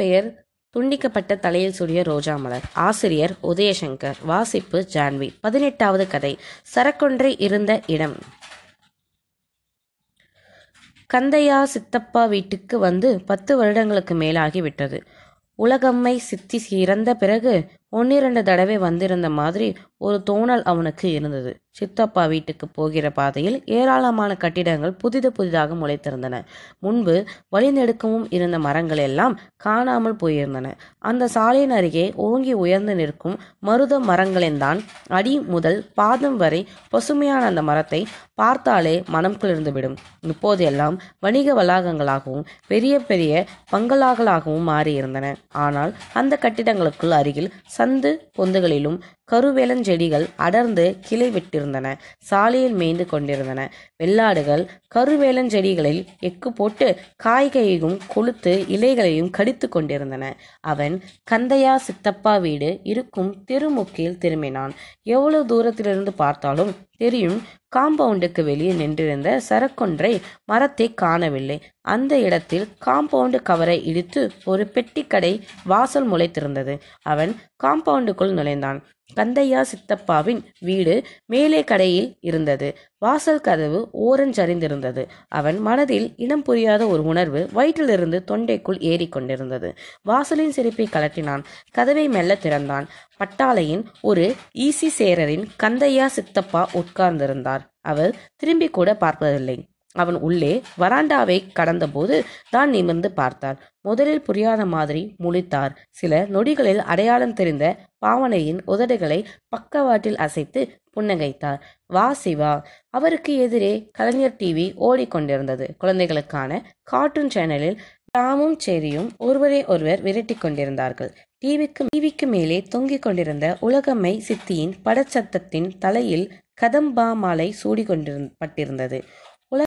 பெயர் துண்டிக்கப்பட்ட தலையில் சூடிய ரோஜா மலர். ஆசிரியர் உதயசங்கர். வாசிப்பு ஜான்வி. 18வது கதை சரக்கொன்றை இருந்த இடம். கந்தையா சித்தப்பா வீட்டுக்கு வந்து 10 வருடங்களுக்கு மேலாகிவிட்டது. உலகம்மை சித்தி இறந்த பிறகு 1-2 தடவை வந்திருந்த மாதிரி ஒரு தோணல் அவனுக்கு இருந்தது. சித்தப்பா வீட்டுக்கு போகிற பாதையில் ஏராளமான கட்டிடங்கள் புதிதாக முளைத்திருந்தன. முன்பு வழிநெடுக்கவும் இருந்த மரங்கள் எல்லாம் காணாமல் போயிருந்தன. அந்த சாலையின் அருகே ஓங்கி உயர்ந்து நிற்கும் மருத மரங்களின் தான் அடி முதல் பாதம் வரை பசுமையான அந்த மரத்தை பார்த்தாலே மனம் குளிர்ந்துவிடும். இப்போதெல்லாம் வணிக வளாகங்களாகவும் பெரிய பெரிய பங்களாகளாகவும் மாறியிருந்தன. ஆனால் அந்த கட்டிடங்களுக்குள் அருகில் சந்து பொந்துகளிலும் கருவேலஞ்செடிகள் அடர்ந்து கிளை விட்டிருந்தன. சாலையில் மேய்ந்து கொண்டிருந்தன. வெள்ளாடுகள் கருவேலஞ்செடிகளில் எக்கு போட்டு காய்களையும் கொளுத்து இலைகளையும் கடித்து கொண்டிருந்தன. அவன் கந்தையா சித்தப்பா வீடு இருக்கும் தெருமுக்கில் திரும்பினான். எவ்வளவு தூரத்திலிருந்து பார்த்தாலும் தெரியும். காம்பவுண்டுக்கு வெளியே நின்றிருந்த சரக்கொன்றை மரத்தை காணவில்லை. அந்த இடத்தில் காம்பவுண்டு கவரை இடித்து ஒரு பெட்டிக்கடை வாசல் முளைத்திருந்தது. அவன் காம்பவுண்டுக்குள் நுழைந்தான். கந்தையா சித்தப்பாவின் வீடு மேலே கடையில் இருந்தது. வாசல் கதவு ஓரஞ்சரிந்திருந்தது. அவன் மனதில் இனம் புரியாத ஒரு உணர்வு வயிற்றிலிருந்து தொண்டைக்குள் ஏறிக்கொண்டிருந்தது. வாசலின் சிரிப்பை கலட்டினான். கதவை மெல்ல திறந்தான். பட்டாளையின் ஒரு ஈசி சேரரின் கந்தையா சித்தப்பா உட்கார்ந்திருந்தார். அவர் திரும்பி கூட பார்ப்பதில்லை. அவன் உள்ளே வராண்டாவை கடந்தபோது தான் நிமிர்ந்து பார்த்தார். முதலில் புரியாத மாதிரி முழித்தார். சில நொடிகளில் அடையாளம் தெரிந்த பாவனையின் உதடுகளை பக்கவாட்டில் அசைத்து புன்னகைத்தார். வா சிவா. அவருக்கு எதிரே கலைஞர் டிவி ஓடிக்கொண்டிருந்தது. குழந்தைகளுக்கான கார்ட்டூன் சேனலில் தாமும் செரியும் ஒருவரே ஒருவர் விரட்டி கொண்டிருந்தார்கள். டிவிக்கு மேலே தொங்கிக் கொண்டிருந்த உலகம்மை சித்தியின் படச்சத்தத்தின் தலையில் கதம்பா மாலை சூடிக்கொண்டிருந்தது.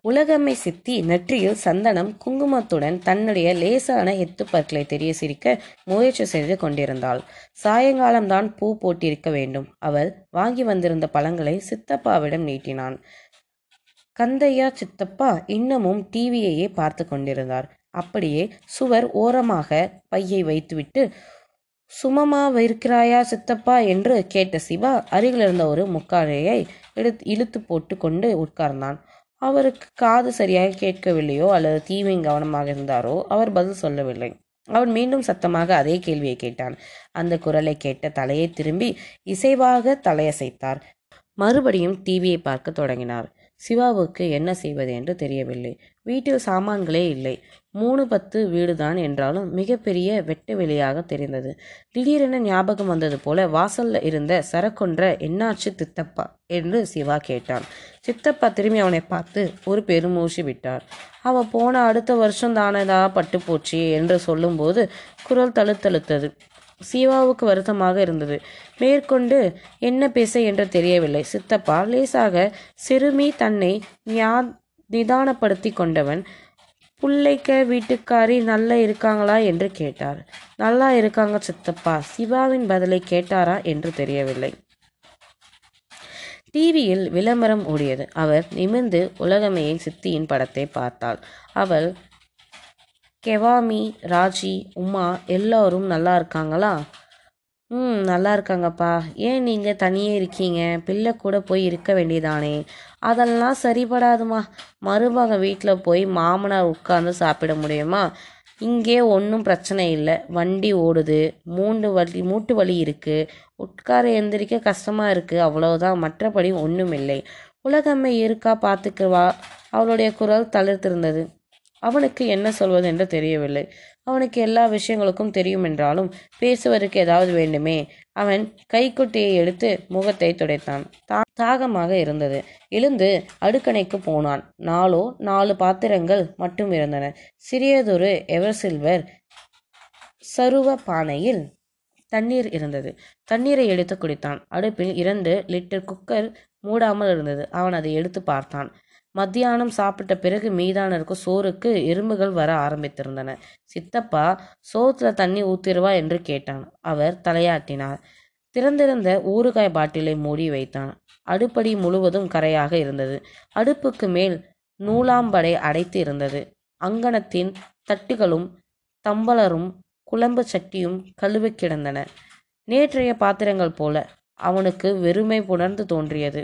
உலகம்மை சித்தி நெற்றியில் சந்தனம் குங்குமத்துடன் தன்னுடைய லேசான எத்துப்பற்களை தெரிய சிரிக்க முயற்சி செய்து கொண்டிருந்தாள். சாயங்காலம்தான் பூ போட்டிருக்க வேண்டும். அவள் வாங்கி வந்திருந்த பழங்களை சித்தப்பாவிடம் நீட்டினான். கந்தையா சித்தப்பா இன்னமும் டிவியையே பார்த்து கொண்டிருந்தார். அப்படியே சுவர் ஓரமாக பையை வைத்துவிட்டு, சுமமாவிருக்கிறாயா சித்தப்பா என்று கேட்ட சிவா அருகிலிருந்த ஒரு முக்காலையை இழுத்து போட்டு கொண்டு உட்கார்ந்தான். அவருக்கு காது சரியாக கேட்கவில்லையோ அல்லது தீவின் கவனமாக இருந்தாரோ அவர் பதில் சொல்லவில்லை. அவன் மீண்டும் சத்தமாக அதே கேள்வியை கேட்டான். அந்த குரலை கேட்ட தலையை திரும்பி இசைவாக தலையசைத்தார். மறுபடியும் டிவியை பார்க்க தொடங்கினார். சிவாவுக்கு என்ன செய்வது என்று தெரியவில்லை. வீட்டில் சாமான்களே இல்லை. 3-10 வீடுதான் என்றாலும் மிகப்பெரிய வெட்டு வெளியாக தெரிந்தது. திடீரென ஞாபகம் வந்தது போல வாசல்ல இருந்த சரக்கொன்ற என்னாச்சு சித்தப்பா என்று சிவா கேட்டான். சித்தப்பா திரும்பி அவனை பார்த்து ஒரு பெருமூச்சு விட்டார். அவ போன அடுத்த வருஷம் தானதா பட்டு போச்சு என்று சொல்லும்போது குரல் தழுத்தழுத்தது. சிவாவுக்கு வருத்தமாக இருந்தது. மேற்கொண்டு என்ன பேச என்று தெரியவில்லை. சித்தப்பா லேசாக சிறுமி தன்னை நிதானப்படுத்தி கொண்டவன். புள்ளைக்க வீட்டுக்காரி நல்லா இருக்காங்களா என்று கேட்டார். நல்லா இருக்காங்க சித்தப்பா. சிவாவின் பதிலை கேட்டாரா என்று தெரியவில்லை. டிவியில் விளம்பரம் ஓடியது. அவர் நிமிர்ந்து உலகமையை சித்தியின் படத்தை பார்த்தாள். அவள் கெவாமி, ராஜி, உமா எல்லோரும் நல்லா இருக்காங்களா? நல்லா இருக்காங்கப்பா. ஏன் நீங்கள் தனியே இருக்கீங்க? பிள்ளை கூட போய் இருக்க வேண்டியதானே? அதெல்லாம் சரிபடாதுமா. மருமக வீட்டில் போய் மாமனார் உட்கார்ந்து சாப்பிட முடியுமா? இங்கே ஒன்றும் பிரச்சனை இல்லை. வண்டி ஓடுது, மூட்டு வலி இருக்குது, உட்கார எந்திரிக்க கஷ்டமாக இருக்குது, அவ்வளோதான். மற்றபடி ஒன்றும் இல்லை. உலகம்மை இருக்கா, பார்த்துக்குவா. அவளுடைய குரல் தளர்த்திருந்தது. அவனுக்கு என்ன சொல்வது என்று தெரியவில்லை. அவனுக்கு எல்லா விஷயங்களுக்கும் தெரியும் என்றாலும் பேசுவதற்கு ஏதாவது வேண்டுமே. அவன் கைக்குட்டியை எடுத்து முகத்தை துடைத்தான். தாகமாக இருந்தது. எழுந்து அடுக்கணைக்கு போனான். 4 பாத்திரங்கள் மட்டும் இருந்தன. சிறியதொரு எவர் சில்வர் சருவ பானையில் தண்ணீர் இருந்தது. தண்ணீரை எடுத்து குடித்தான். அடுப்பில் 2 லிட்டர் குக்கர் மூடாமல் இருந்தது. அவன் அதை எடுத்து பார்த்தான். மத்தியானம் சாப்பிட்ட பிறகு மீதான இருக்கும் சோறுக்கு எறும்புகள் வர ஆரம்பித்திருந்தன. சித்தப்பா சோத்துல தண்ணி ஊத்திருவா என்று கேட்டான். அவர் தலையாட்டினார். திறந்திருந்த ஊறுகாய் பாட்டிலை மூடி வைத்தான். அடுப்படி முழுவதும் கரையாக இருந்தது. அடுப்புக்கு மேல் நூலாம்படை அடைத்து இருந்தது. அங்கணத்தின் தட்டுகளும் தம்பலரும் குழம்பு சட்டியும் கழுவி கிடந்தன. நேற்றைய பாத்திரங்கள் போல அவனுக்கு வெறுமை புணர்ந்து தோன்றியது.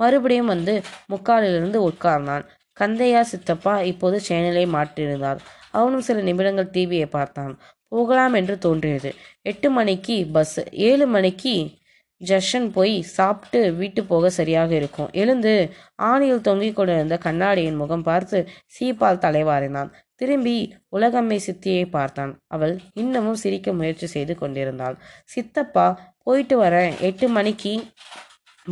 மறுபடியும் வந்து முக்காலிலிருந்து உட்கார்ந்தான். கந்தையா சித்தப்பா இப்போது சேனலை மாற்றியிருந்தார். அவனும் சில நிமிடங்கள் டிவியை பார்த்தான். போகலாம் என்று தோன்றியது. 8 மணிக்கு பஸ், 7 மணிக்கு ஜங்ஷன் போய் சாப்பிட்டு வீட்டு போக சரியாக இருக்கும். எழுந்து ஆணியில் தொங்கிக் கொண்டிருந்த கண்ணாடியின் முகம் பார்த்து சீப்பால் தலைவாரினான். திரும்பி உலகம்மை சித்தியை பார்த்தான். அவள் இன்னமும் சிரிக்க முயற்சி செய்து கொண்டிருந்தாள். சித்தப்பா போயிட்டு வர 8 மணிக்கு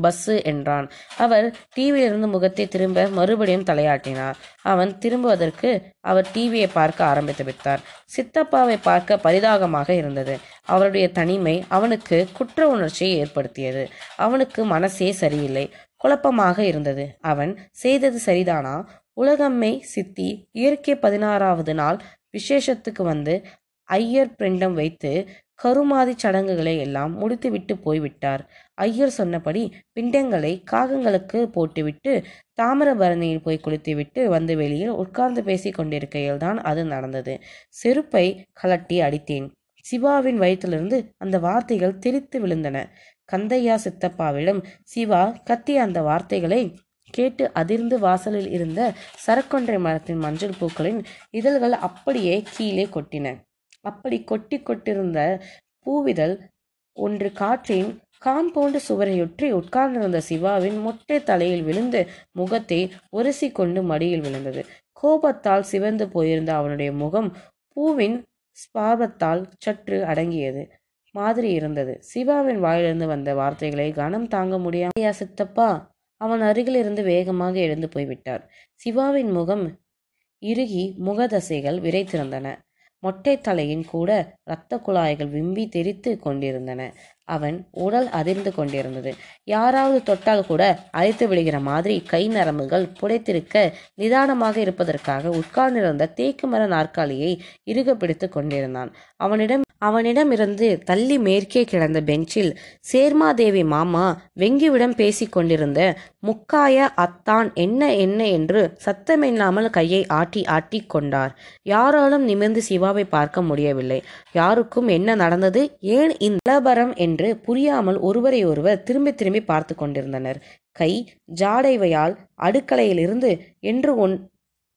பஸ்ஸு என்றான். அவள் டிவியிலிருந்து முகத்தை திரும்ப மறுபடியும் தலையாட்டினார். அவன் திரும்புவதற்கு அவர் டிவியை பார்க்க ஆரம்பித்து விட்டார். சித்தப்பாவை பார்க்க பரிதாபமாக இருந்தது. அவருடைய தனிமை அவனுக்கு குற்ற உணர்ச்சியை ஏற்படுத்தியது. அவனுக்கு மனசே சரியில்லை, குழப்பமாக இருந்தது. அவன் செய்தது சரிதானா? உலகம்மை சித்தி இயற்கை 16வது நாள் விசேஷத்துக்கு வந்து ஐயர் பிரிண்டம் வைத்து கருமாதி சடங்குகளை எல்லாம் முடித்துவிட்டு போய்விட்டார். ஐயர் சொன்னபடி பிண்டங்களை காகங்களுக்கு போட்டுவிட்டு தாமிரபரணியில் போய் குளித்துவிட்டு வந்து வெளியில் உட்கார்ந்து பேசி கொண்டிருக்கையில் தான் அது நடந்தது. செருப்பை கலட்டி அடித்தேன். சிவாவின் வயிற்றிலிருந்து அந்த வார்த்தைகள் தெரித்து விழுந்தன. கந்தையா சித்தப்பாவிடம் சிவா கத்திய அந்த வார்த்தைகளை கேட்டு அதிர்ந்து வாசலில் இருந்த சரக்கொன்றை மரத்தின் மஞ்சள் பூக்களின் இதழ்கள் அப்படியே கீழே கொட்டின. அப்படி கொட்டி கொட்டிருந்த பூவிதழ் ஒன்று காற்றின் காம்பவுண்டு சுவரையொற்றி உட்கார்ந்திருந்த சிவாவின் மொட்டை தலையில் விழுந்து முகத்தை உரசி கொண்டு மடியில் விழுந்தது. கோபத்தால் சிவந்து போயிருந்த அவனுடைய முகம் பூவின் ஸ்பாபத்தால் சற்று அடங்கியது மாதிரி இருந்தது. சிவாவின் வாயிலிருந்து வந்த வார்த்தைகளை கனம் தாங்க முடியாமையா சித்தப்பா. அவன் அருகிலிருந்து வேகமாக எழுந்து போய்விட்டார். சிவாவின் முகம் இறுகி முகதசைகள் விரைத்திருந்தன. மொட்டை தலையின் கூட இரத்த குழாய்கள் விம்பி தெரித்து கொண்டிருந்தன. அவன் உடல் அதிர்ந்து கொண்டிருந்தது. யாராவது தொட்டால் கூட அழைத்து விடுகிற மாதிரி கை நரம்புகள் புடைத்திருக்க நிதானமாக இருப்பதற்காக உட்கார்ந்திருந்த தேக்கு மர நாற்காலியை இறுக பிடித்து கொண்டிருந்தான். அவனிடமிருந்து தள்ளி மேற்கே கிடந்த பெஞ்சில் சேர்மாதேவி மாமா வெங்கிவிடம் பேசி கொண்டிருந்த முக்காய அத்தான் என்ன என்ன என்று சத்தமில்லாமல் கையை ஆட்டி ஆட்டி கொண்டார். யாராலும் நிமிர்ந்து சிவாவை பார்க்க முடியவில்லை. யாருக்கும் என்ன நடந்தது, ஏன் இந்த நிலவரம் என்று புரியாமல் ஒருவரை ஒருவர் திரும்பி திரும்பி பார்த்து கொண்டிருந்தனர். கை ஜாடைவையால் அடுக்களையிலிருந்து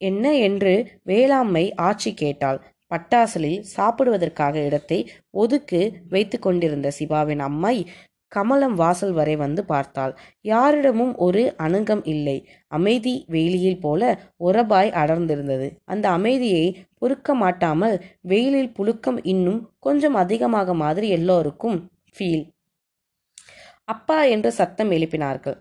என்ன என்று வேளாண்மை ஆட்சி கேட்டாள். பட்டாசலில் சாப்பிடுவதற்காக இடத்தை ஒதுக்கு வைத்து கொண்டிருந்த சிவாவின் அம்மை கமலம் வாசல் வரை வந்து பார்த்தாள். யாரிடமும் ஒரு அணுகம் இல்லை. அமைதி வெயிலில் போல உரபாய் அடர்ந்திருந்தது. அந்த அமைதியை பொறுக்க மாட்டாமல் வெயிலில் புழுக்கம் இன்னும் கொஞ்சம் அதிகமாக மாதிரி எல்லோருக்கும் ஃபீல். அப்பா என்று சத்தம் எழுப்பினார்கள்.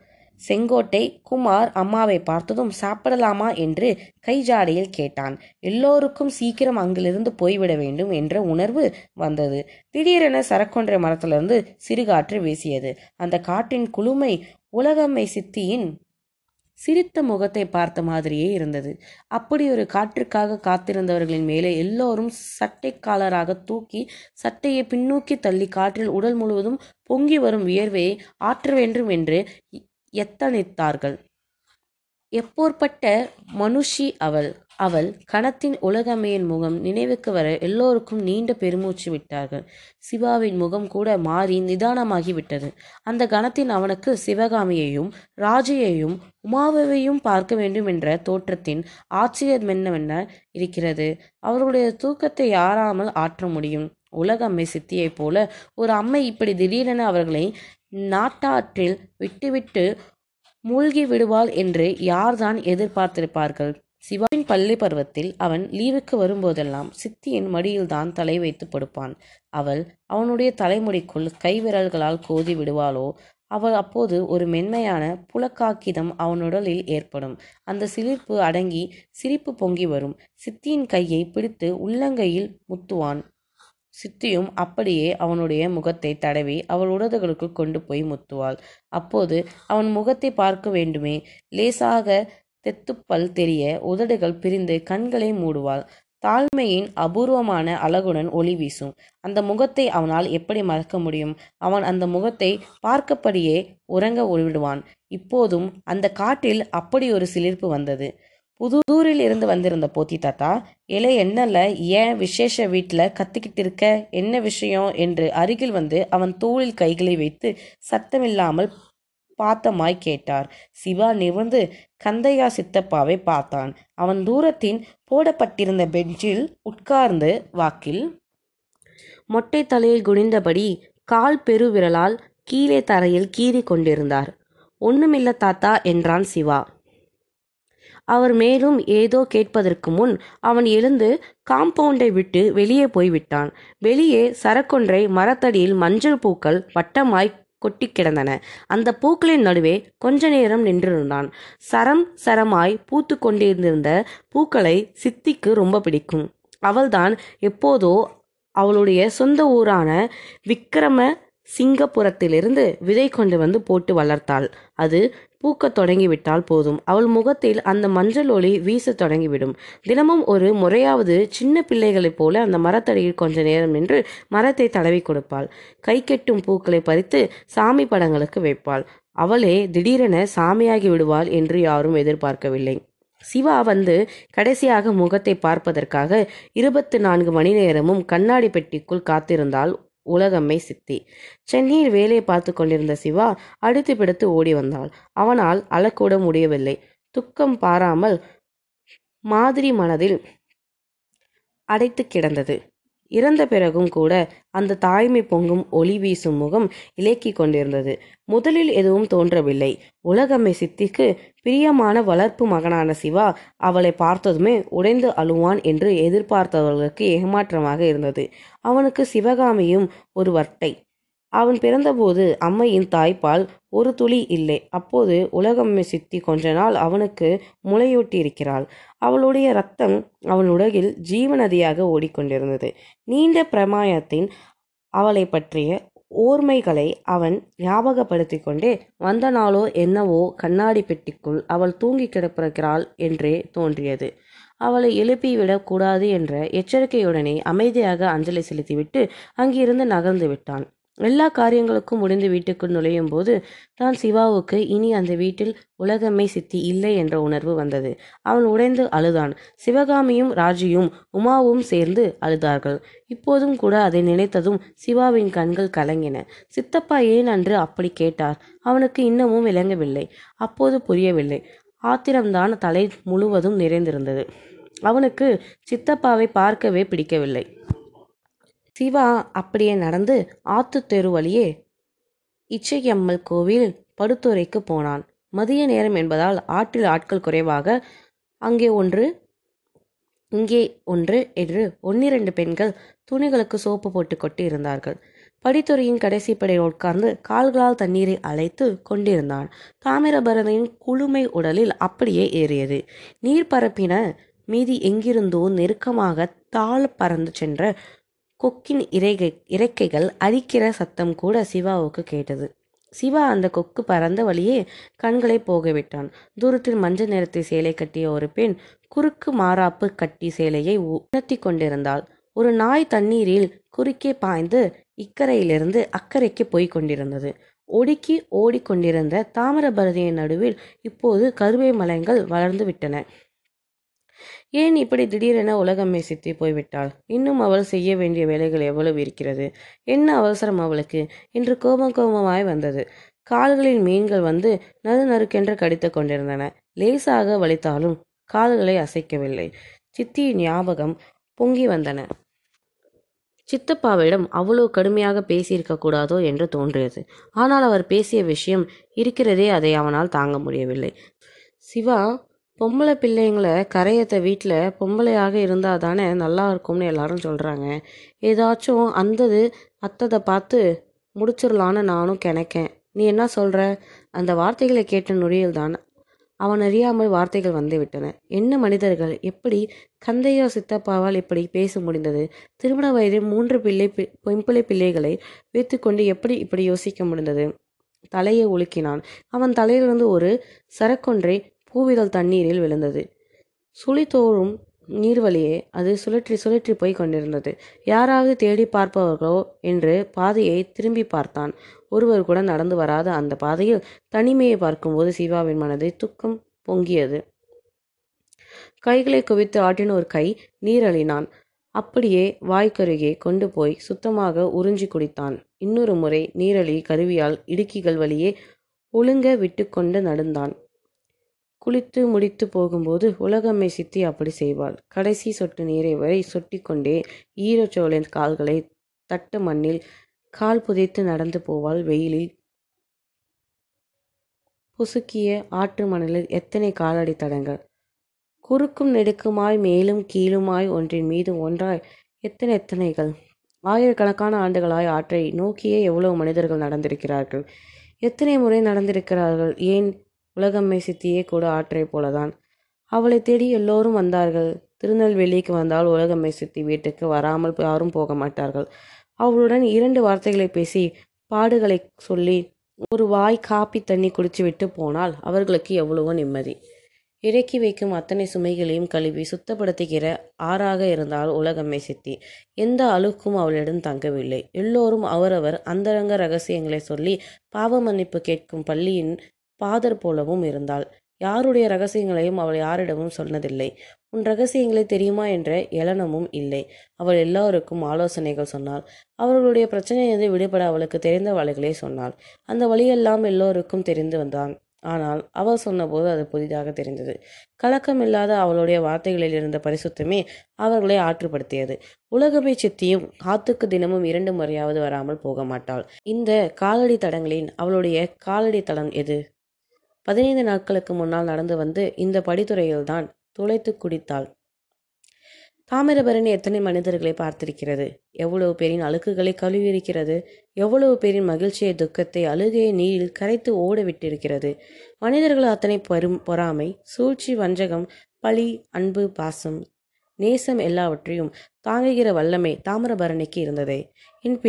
செங்கோட்டை குமார் அம்மாவை பார்த்ததும் சாப்பிடலாமா என்று கைஜாடையில் கேட்டான். எல்லோருக்கும் சீக்கிரம் அங்கிலிருந்து போய்விட வேண்டும் என்ற உணர்வு வந்தது. திடீரென சரக்கொன்றை மரத்திலிருந்து சிறுகாற்று வீசியது. அந்த காற்றின் குளுமை உலகம்மை சித்தியின் சிரித்த முகத்தை பார்த்த மாதிரியே இருந்தது. அப்படி ஒரு காற்றுக்காக காத்திருந்தவர்களின் மேலே எல்லோரும் சட்டைக்காலராக தூக்கி சட்டையை பின்னோக்கி தள்ளி காற்றில் உடல் முழுவதும் பொங்கி வரும் வியர்வையை ஆற்ற வேண்டும் என்று எத்தனித்தார்கள். எப்போற்பட்ட மனுஷி அவள். அவள் கணத்தின் உலகமையின் முகம் நினைவுக்கு வர எல்லோருக்கும் நீண்ட பெருமூச்சு விட்டார்கள். சிவாவின் முகம் கூட மாறி நிதானமாகிவிட்டது. அந்த கணத்தின் அவனுக்கு சிவகாமியையும் ராஜையையும் உமாவையும் பார்க்க வேண்டும் என்ற தோற்றத்தின் ஆச்சரியம் என்னவென்ன இருக்கிறது. அவர்களுடைய தூக்கத்தை யாராமல் ஆற்ற முடியும்? உலகம்மை சித்தியைப் போல ஒரு அம்மை இப்படி திடீரென அவர்களை நாட்டாற்றில் விட்டுவிட்டு மூழ்கி விடுவாள் என்று யார்தான் எதிர்பார்த்திருப்பார்கள்? சிவாவின் பள்ளி பருவத்தில் அவன் லீவுக்கு வரும்போதெல்லாம் சித்தியின் மடியில்தான் தலை வைத்து படுப்பான். அவள் அவனுடைய தலைமுடிக்குள் கைவிரல்களால் கோதி விடுவாளோ? அவள் அப்போது ஒரு மென்மையான புலக்காக்கிதம் அவனுடலில் ஏற்படும். அந்த சிலிர்ப்பு அடங்கி சிரிப்பு பொங்கி வரும். சித்தியின் கையை பிடித்து உள்ளங்கையில் முத்துவான். சித்தியும் அப்படியே அவனுடைய முகத்தை தடவி அவள் உடல்களுக்குள் கொண்டு போய் முத்துவாள். அப்போது அவன் முகத்தை பார்க்க வேண்டுமே. லேசாக தெத்துப்பல் தெரிய உதடுகள் பிரிந்து கண்களை மூடுவாள். தாழ்மையின் அபூர்வமான அழகுடன் ஒளி வீசும். அந்த முகத்தை அவனால் எப்படி மறக்க முடியும்? அவன் அந்த முகத்தை பார்க்கப்படியே உறங்க விடுவான். இப்போதும் அந்த காற்றில் அப்படி ஒரு சிலிர்ப்பு வந்தது. புதுதூரில் இருந்து வந்திருந்த போத்தி தாத்தா, இலை என்னல்ல, ஏன் விசேஷ வீட்டில் கத்திக்கிட்டு இருக்க, என்ன விஷயம் என்று அருகில் வந்து அவன் தோளில் கைகளை வைத்து சத்தமில்லாமல் பாத்தமாய் கேட்டார். சிவா நிமிர்ந்து கந்தையா சித்தப்பாவை பார்த்தான். அவன் தூரத்தின் போடப்பட்டிருந்த பெஞ்சில் உட்கார்ந்து வாக்கில் மொட்டை தலையில் குனிந்தபடி கால் பெருவிரலால் கீழே தரையில் கீறி கொண்டிருந்தார். ஒண்ணுமில்ல தாத்தா என்றான் சிவா. அவர் மேலும் ஏதோ கேட்பதற்கு முன் அவன் எழுந்து காம்பவுண்டை விட்டு வெளியே போய்விட்டான். வெளியே சரக்கொன்றை மரத்தடியில் மஞ்சள் பூக்கள் வட்டமாய் கொட்டி கிடந்தன. அந்த பூக்களின் நடுவே கொஞ்ச நேரம் நின்றிருந்தான். சரம் சரமாய் பூத்து கொண்டிருந்த பூக்களை சித்திக்கு ரொம்ப பிடிக்கும். அவள்தான் எப்போதோ அவளுடைய சொந்த ஊரான விக்கிரம சிங்கப்புரத்திலிருந்து விதை கொண்டு வந்து போட்டு வளர்த்தாள். அது பூக்க தொடங்கிவிட்டால் போதும், அவள் முகத்தில் அந்த மஞ்சள் ஒளி வீச தொடங்கிவிடும். தினமும் ஒரு முறையாவது சின்ன பிள்ளைகளைப் போல அந்த மரத்தடியில் கொஞ்ச நேரம் நின்று மரத்தை தடவி கொடுப்பாள். கை கெட்டும் பூக்களை பறித்து சாமி படங்களுக்கு வைப்பாள். அவளே திடீரென சாமியாகி விடுவாள் என்று யாரும் எதிர்பார்க்கவில்லை. சிவா வந்து கடைசியாக முகத்தை பார்ப்பதற்காக 24 மணி நேரமும் கண்ணாடி பெட்டிக்குள் காத்திருந்தாள் உலகம்மை சித்தி. சென்னையில் வேலையை பார்த்து கொண்டிருந்த சிவா அடித்து பிடித்து ஓடி வந்தாள். அவனால் அழக்கூட முடியவில்லை. துக்கம் பாராமல் மாதிரி மனதில் அடைத்து கிடந்தது. இறந்த பிறகும் கூட அந்த தாய்மை பொங்கும் ஒளி வீசும் முகம் இலக்கி கொண்டிருந்தது. முதலில் எதுவும் தோன்றவில்லை. உலகம்மை சித்திக்கு பிரியமான வளர்ப்பு மகனான சிவா அவளை பார்த்ததுமே உடைந்து அழுவான் என்று எதிர்பார்த்தவர்களுக்கு ஏமாற்றமாக இருந்தது. அவனுக்கு சிவகாமியும் ஒரு வட்டை. அவன் பிறந்தபோது அம்மையின் தாய்ப்பால் ஒரு துளி இல்லை. அப்போது உலகம்மை சித்தி கொஞ்ச நாள் அவனுக்கு முளையூட்டி இருக்கிறாள். அவளுடைய இரத்தம் அவன் உடலில் ஜீவநதியாக ஓடிக்கொண்டிருந்தது. நீண்ட பிரமாயத்தின் அவளை பற்றிய ஓர்மைகளை அவன் ஞாபகப்படுத்தி கொண்டே வந்த நாளோ என்னவோ கண்ணாடி பெட்டிக்குள் அவள் தூங்கி கிடப்பிருக்கிறாள் என்றே தோன்றியது. அவளை எழுப்பிவிடக்கூடாது என்ற எச்சரிக்கையுடனே அமைதியாக அஞ்சலி செலுத்திவிட்டு அங்கிருந்து நகர்ந்து விட்டான். எல்லா காரியங்களுக்கும் முடிந்து வீட்டுக்குள் நுழையும் போது தான் சிவாவுக்கு இனி அந்த வீட்டில் உலகம்மை சித்தி இல்லை என்ற உணர்வு வந்தது. அவன் உடைந்து அழுதான். சிவகாமியும் ராஜியும் உமாவும் சேர்ந்து அழுதார்கள். இப்போதும் கூட அதை நினைத்ததும் சிவாவின் கண்கள் கலங்கின. சித்தப்பா ஏன் அன்று அப்படி கேட்டார்? அவனுக்கு இன்னமும் விளங்கவில்லை. அப்போது புரியவில்லை. ஆத்திரம்தான் தலை முழுவதும் நிறைந்திருந்தது. அவனுக்கு சித்தப்பாவை பார்க்கவே பிடிக்கவில்லை. சிவா அப்படியே நடந்து ஆத்துத்தெரு வழியே இச்சையம்மல் கோவில் படுத்துறைக்கு போனான். மதிய நேரம் என்பதால் ஆற்றில் ஆட்கள் குறைவாக அங்கே ஒன்று இங்கே ஒன்று என்று 1-2 பெண்கள் துணிகளுக்கு சோப்பு போட்டு கொட்டி இருந்தார்கள். படித்துறையின் கடைசி படியில் உட்கார்ந்து கால்களால் தண்ணீரை அலைத்து கொண்டிருந்தான். தாமிரபரணியின் குளுமை உடலில் அப்படியே ஏறியது. நீர்பரப்பின மீதி எங்கிருந்தோ நெருக்கமாக தாழ பறந்து சென்ற கொக்கின் இறக்கைகள் அரிக்கிற சத்தம் கூட சிவாவுக்கு கேட்டது. சிவா அந்த கொக்கு பறந்த வழியே கண்களை போகவிட்டான். தூரத்தில் மஞ்சள் நிறத்தை சேலை கட்டிய ஒரு பெண் குறுக்கு மாறாப்பு கட்டி சேலையை உணர்த்தி கொண்டிருந்தாள். ஒரு நாய் தண்ணீரில் குறுக்கே பாய்ந்து இக்கரையிலிருந்து அக்கறைக்கு போய் கொண்டிருந்தது. ஒடுக்கி ஓடிக்கொண்டிருந்த தாமிரபரணியின் நடுவில் இப்போது கருவை மலைகள் வளர்ந்து விட்டன. ஏன் இப்படி திடீரென உலகம்மை சித்தி போய்விட்டாள்? இன்னும் அவள் செய்ய வேண்டிய வேலைகள் எவ்வளவு இருக்கிறது? என்ன அவசரம் அவளுக்கு என்று கோபமாய் வந்தது. கால்களின் மீன்கள் வந்து நறுக்கென்று கடித்து கொண்டிருந்தன. லேசாக வலித்தாலும் கால்களை அசைக்கவில்லை. சித்தியின் ஞாபகம் பொங்கி வந்தன. சித்தப்பாவிடம் அவ்வளோ கடுமையாக பேசியிருக்க கூடாதோ என்று தோன்றியது. ஆனால் அவர் பேசிய விஷயம் இருக்கிறதே, அதை அவனால் தாங்க முடியவில்லை. சிவா, பொம்பளை பிள்ளைங்களை கரையத்த வீட்டில் பொம்பளையாக இருந்தால் தானே நல்லா இருக்கும்னு எல்லாரும் சொல்கிறாங்க. ஏதாச்சும் அந்தது அத்ததை பார்த்து முடிச்சிடலான்னு நானும் கிணக்கேன். நீ என்ன சொல்கிற? அந்த வார்த்தைகளை கேட்ட நொடியில்தான் அவன் அறியாமல் வார்த்தைகள் வந்து விட்டன. என்ன மனிதர்கள்! எப்படி கந்தையா சித்தப்பாவால் இப்படி பேச முடிந்தது? திருமண வயதில் 3 பொம்பளை பிள்ளைகளை வைத்துக்கொண்டு எப்படி இப்படி யோசிக்க முடிந்தது? தலையை உலுக்கினான். அவன் தலையிலிருந்து ஒரு சரக்கொன்றை பூவிதழ் தண்ணீரில் விழுந்தது. சுழித்தோறும் நீர்வழியே அது சுழற்றி சுழற்றி போய் கொண்டிருந்தது. யாராவது தேடி பார்ப்பவர்களோ என்று பாதையை திரும்பி பார்த்தான். ஒருவர் கூட நடந்து வராத அந்த பாதையில் தனிமையை பார்க்கும்போது சிவாவின் மனதை துக்கம் பொங்கியது. கைகளை குவித்து ஆட்டின ஒரு கை நீரழினான். அப்படியே வாய்க்கருகே கொண்டு போய் சுத்தமாக உறிஞ்சி குடித்தான். இன்னொரு முறை நீரழி கருவியால் இடுக்கிகள் வழியே ஒழுங்க விட்டு கொண்டு நடந்தான். குளித்து முடித்து போகும்போது உலகம்மை சித்தி அப்படி செய்வாள். கடைசி சொட்டு நீரை வரை சொட்டி கொண்டே ஈரச்சோழன் கால்களை தட்டு மண்ணில் கால் புதைத்து நடந்து போவாள். வெயிலில் பொசுக்கிய ஆற்று மணலில் எத்தனை காலடி தடங்கள், குறுக்கும் நெடுக்குமாய் மேலும் கீழுமாய் ஒன்றின் மீது ஒன்றாய் எத்தனை எத்தனைகள். ஆயிரக்கணக்கான ஆண்டுகளாய் ஆற்றை நோக்கியே எவ்வளவு மனிதர்கள் நடந்திருக்கிறார்கள், எத்தனை முறை நடந்திருக்கிறார்கள். ஏன் உலகம்மை சித்தியே கூட ஆற்றை போலதான். அவளை தேடி எல்லோரும் வந்தார்கள். திருநெல்வேலிக்கு வந்தால் உலகம்மை சித்தி வீட்டுக்கு வராமல் யாரும் போக மாட்டார்கள். அவளுடன் 2 வார்த்தைகளை பேசி பாடுகளை சொல்லி 1 வாய் காப்பி தண்ணி குடிச்சு விட்டு போனால் அவர்களுக்கு எவ்வளவோ நிம்மதி. இறக்கி வைக்கும் அத்தனை சுமைகளையும் கழுவி சுத்தப்படுத்துகிற ஆறாக இருந்தால் உலகம்மை சித்தி. எந்த அழுக்கும் அவளிடம் தங்கவில்லை. எல்லோரும் அவரவர் அந்தரங்க ரகசியங்களை சொல்லி பாவ மன்னிப்பு கேட்கும் பள்ளியின் பாதர் போலவும் இருந்தாள். யாருடைய ரகசியங்களையும் அவள் யாரிடமும் சொன்னதில்லை. உன் ரகசியங்களை தெரியுமா என்ற எலனமும் இல்லை. அவள் எல்லோருக்கும் ஆலோசனைகள் சொன்னாள். அவர்களுடைய பிரச்சனையிலிருந்து விடுபட அவளுக்கு தெரிந்த வழிகளை சொன்னாள். அந்த வழியெல்லாம் எல்லோருக்கும் தெரிந்து வந்தான். ஆனால் அவள் சொன்னபோது அது புதிதாக தெரிந்தது. கலக்கமில்லாத அவளுடைய வார்த்தைகளில் இருந்த பரிசுத்தமே அவர்களை ஆற்றுப்படுத்தியது. உலகமே சித்தியும் ஆத்துக்கு தினமும் 2 முறையாவது வராமல் போக மாட்டாள். இந்த காலடி தடங்களின் அவளுடைய காலடி தடம் எது? 15 நாட்களுக்கு முன்னால் நடந்து வந்து இந்த படித்துறையில்தான் துளைத்து குடித்தாள். தாமிரபரணி எத்தனை மனிதர்களை பார்த்திருக்கிறது, எவ்வளவு பேரின் அழுக்குகளை கழுவியிருக்கிறது, எவ்வளவு பேரின் மகிழ்ச்சியை துக்கத்தை அழுகையை நீரில் கரைத்து ஓட விட்டிருக்கிறது. மனிதர்கள் அத்தனை பொறாமை சூழ்ச்சி வஞ்சகம் பழி அன்பு பாசம் நேசம் எல்லாவற்றையும் தாங்குகிற வல்லமை தாமிரபரணிக்கு இருந்ததே. என்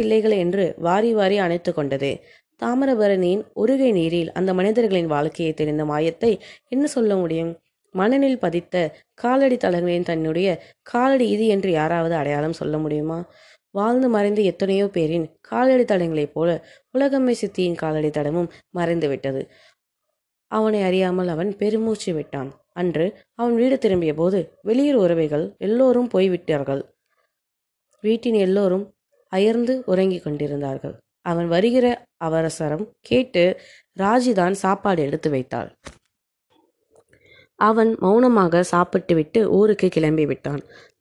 பிள்ளைகள் என்று வாரி வாரி அணைத்து கொண்டதே. தாமிரபரணியின் ஒருகை நீரில் அந்த மனிதர்களின் வாழ்க்கையை தெரிந்த மாயத்தை என்ன சொல்ல முடியும்? மணலில் பதித்த காலடி தளங்களின் தன்னுடைய காலடி இது என்று யாராவது அடையாளம் சொல்ல முடியுமா? வாழ்ந்து மறைந்து எத்தனையோ பேரின் காலடி தடங்களைப் போல உலகம்மை சித்தியின் காலடி தடமும் மறைந்துவிட்டது. அவனை அறியாமல் அவன் பெருமூச்சு விட்டான். அன்று அவன் வீடு திரும்பிய போது வெளியூர் உறவைகள் எல்லோரும் போய்விட்டார்கள். வீட்டின் எல்லோரும் அயர்ந்து உறங்கி கொண்டிருந்தார்கள். அவன் வருகிற அவசரம் கேட்டு ராஜிதான் சாப்பாடு எடுத்து வைத்தாள். அவன் மௌனமாக சாப்பிட்டுவிட்டு ஊருக்கு கிளம்பி விட்டான்.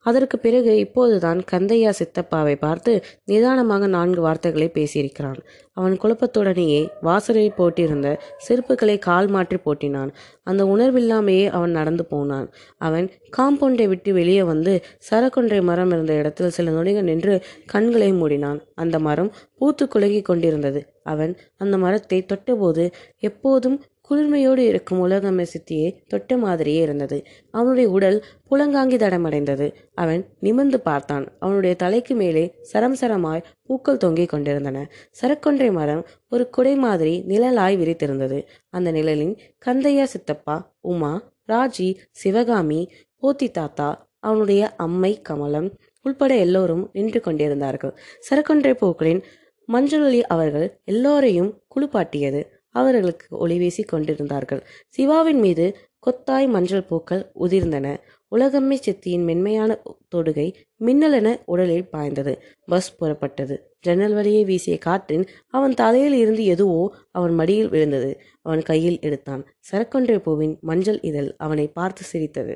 அதற்கு பிறகு இப்போதுதான் கந்தையா சித்தப்பாவை பார்த்து நிதானமாக 4 வார்த்தைகளை பேசியிருக்கிறான். அவன் குழப்பத்துடனேயே வாசலில் போட்டிருந்த செருப்புகளை கால் மாற்றி போட்டினான். அந்த உணர்வில்லாமையே அவன் நடந்து போனான். அவன் காம்பவுண்டை விட்டு வெளியே வந்து சரக்கொன்றை மரம் இருந்த இடத்தில் சில நொடிகள் நின்று கண்களை மூடினான். அந்த மரம் பூத்து குலுங்கி கொண்டிருந்தது. அவன் அந்த மரத்தை தொட்டபோது எப்போதும் குளிர்மையோடு இருக்கும் உலகம்மை சித்தியை தொட்ட மாதிரியே இருந்தது. அவனுடைய உடல் புலங்காங்கி தடமடைந்தது. அவன் நிமிர்ந்து பார்த்தான். அவனுடைய தலைக்கு மேலே சரம் சரமாய் பூக்கள் தொங்கிக் கொண்டிருந்தன. சரக்கொன்றை மரம் ஒரு குடை மாதிரி நிழலாய் விரித்திருந்தது. அந்த நிழலின் கந்தையா சித்தப்பா, உமா, ராஜி, சிவகாமி, போத்தி தாத்தா, அவனுடைய அம்மை கமலம் உள்பட எல்லோரும் நின்று கொண்டிருந்தார்கள். சரக்கொன்றை பூக்களின் மஞ்சளொலி அவர்கள் எல்லோரையும் குளிப்பாட்டியது. அவர்களுக்கு ஒளி வீசி கொண்டிருந்தார்கள். சிவாவின் மீது கொத்தாய் மஞ்சள் பூக்கள் உதிர்ந்தன. உலகம்மை சித்தியின் மென்மையான தொடுகை மின்னலென உடலில் பாய்ந்தது. பஸ் புறப்பட்டது. ஜன்னல் வழியே வீசிய காற்றின் அவன் தலையில் இருந்து எதுவோ அவன் மடியில் விழுந்தது. அவன் கையில் எடுத்தான். சரக்கொன்றை பூவின் மஞ்சள் இதழ் அவனை பார்த்து சிரித்தது.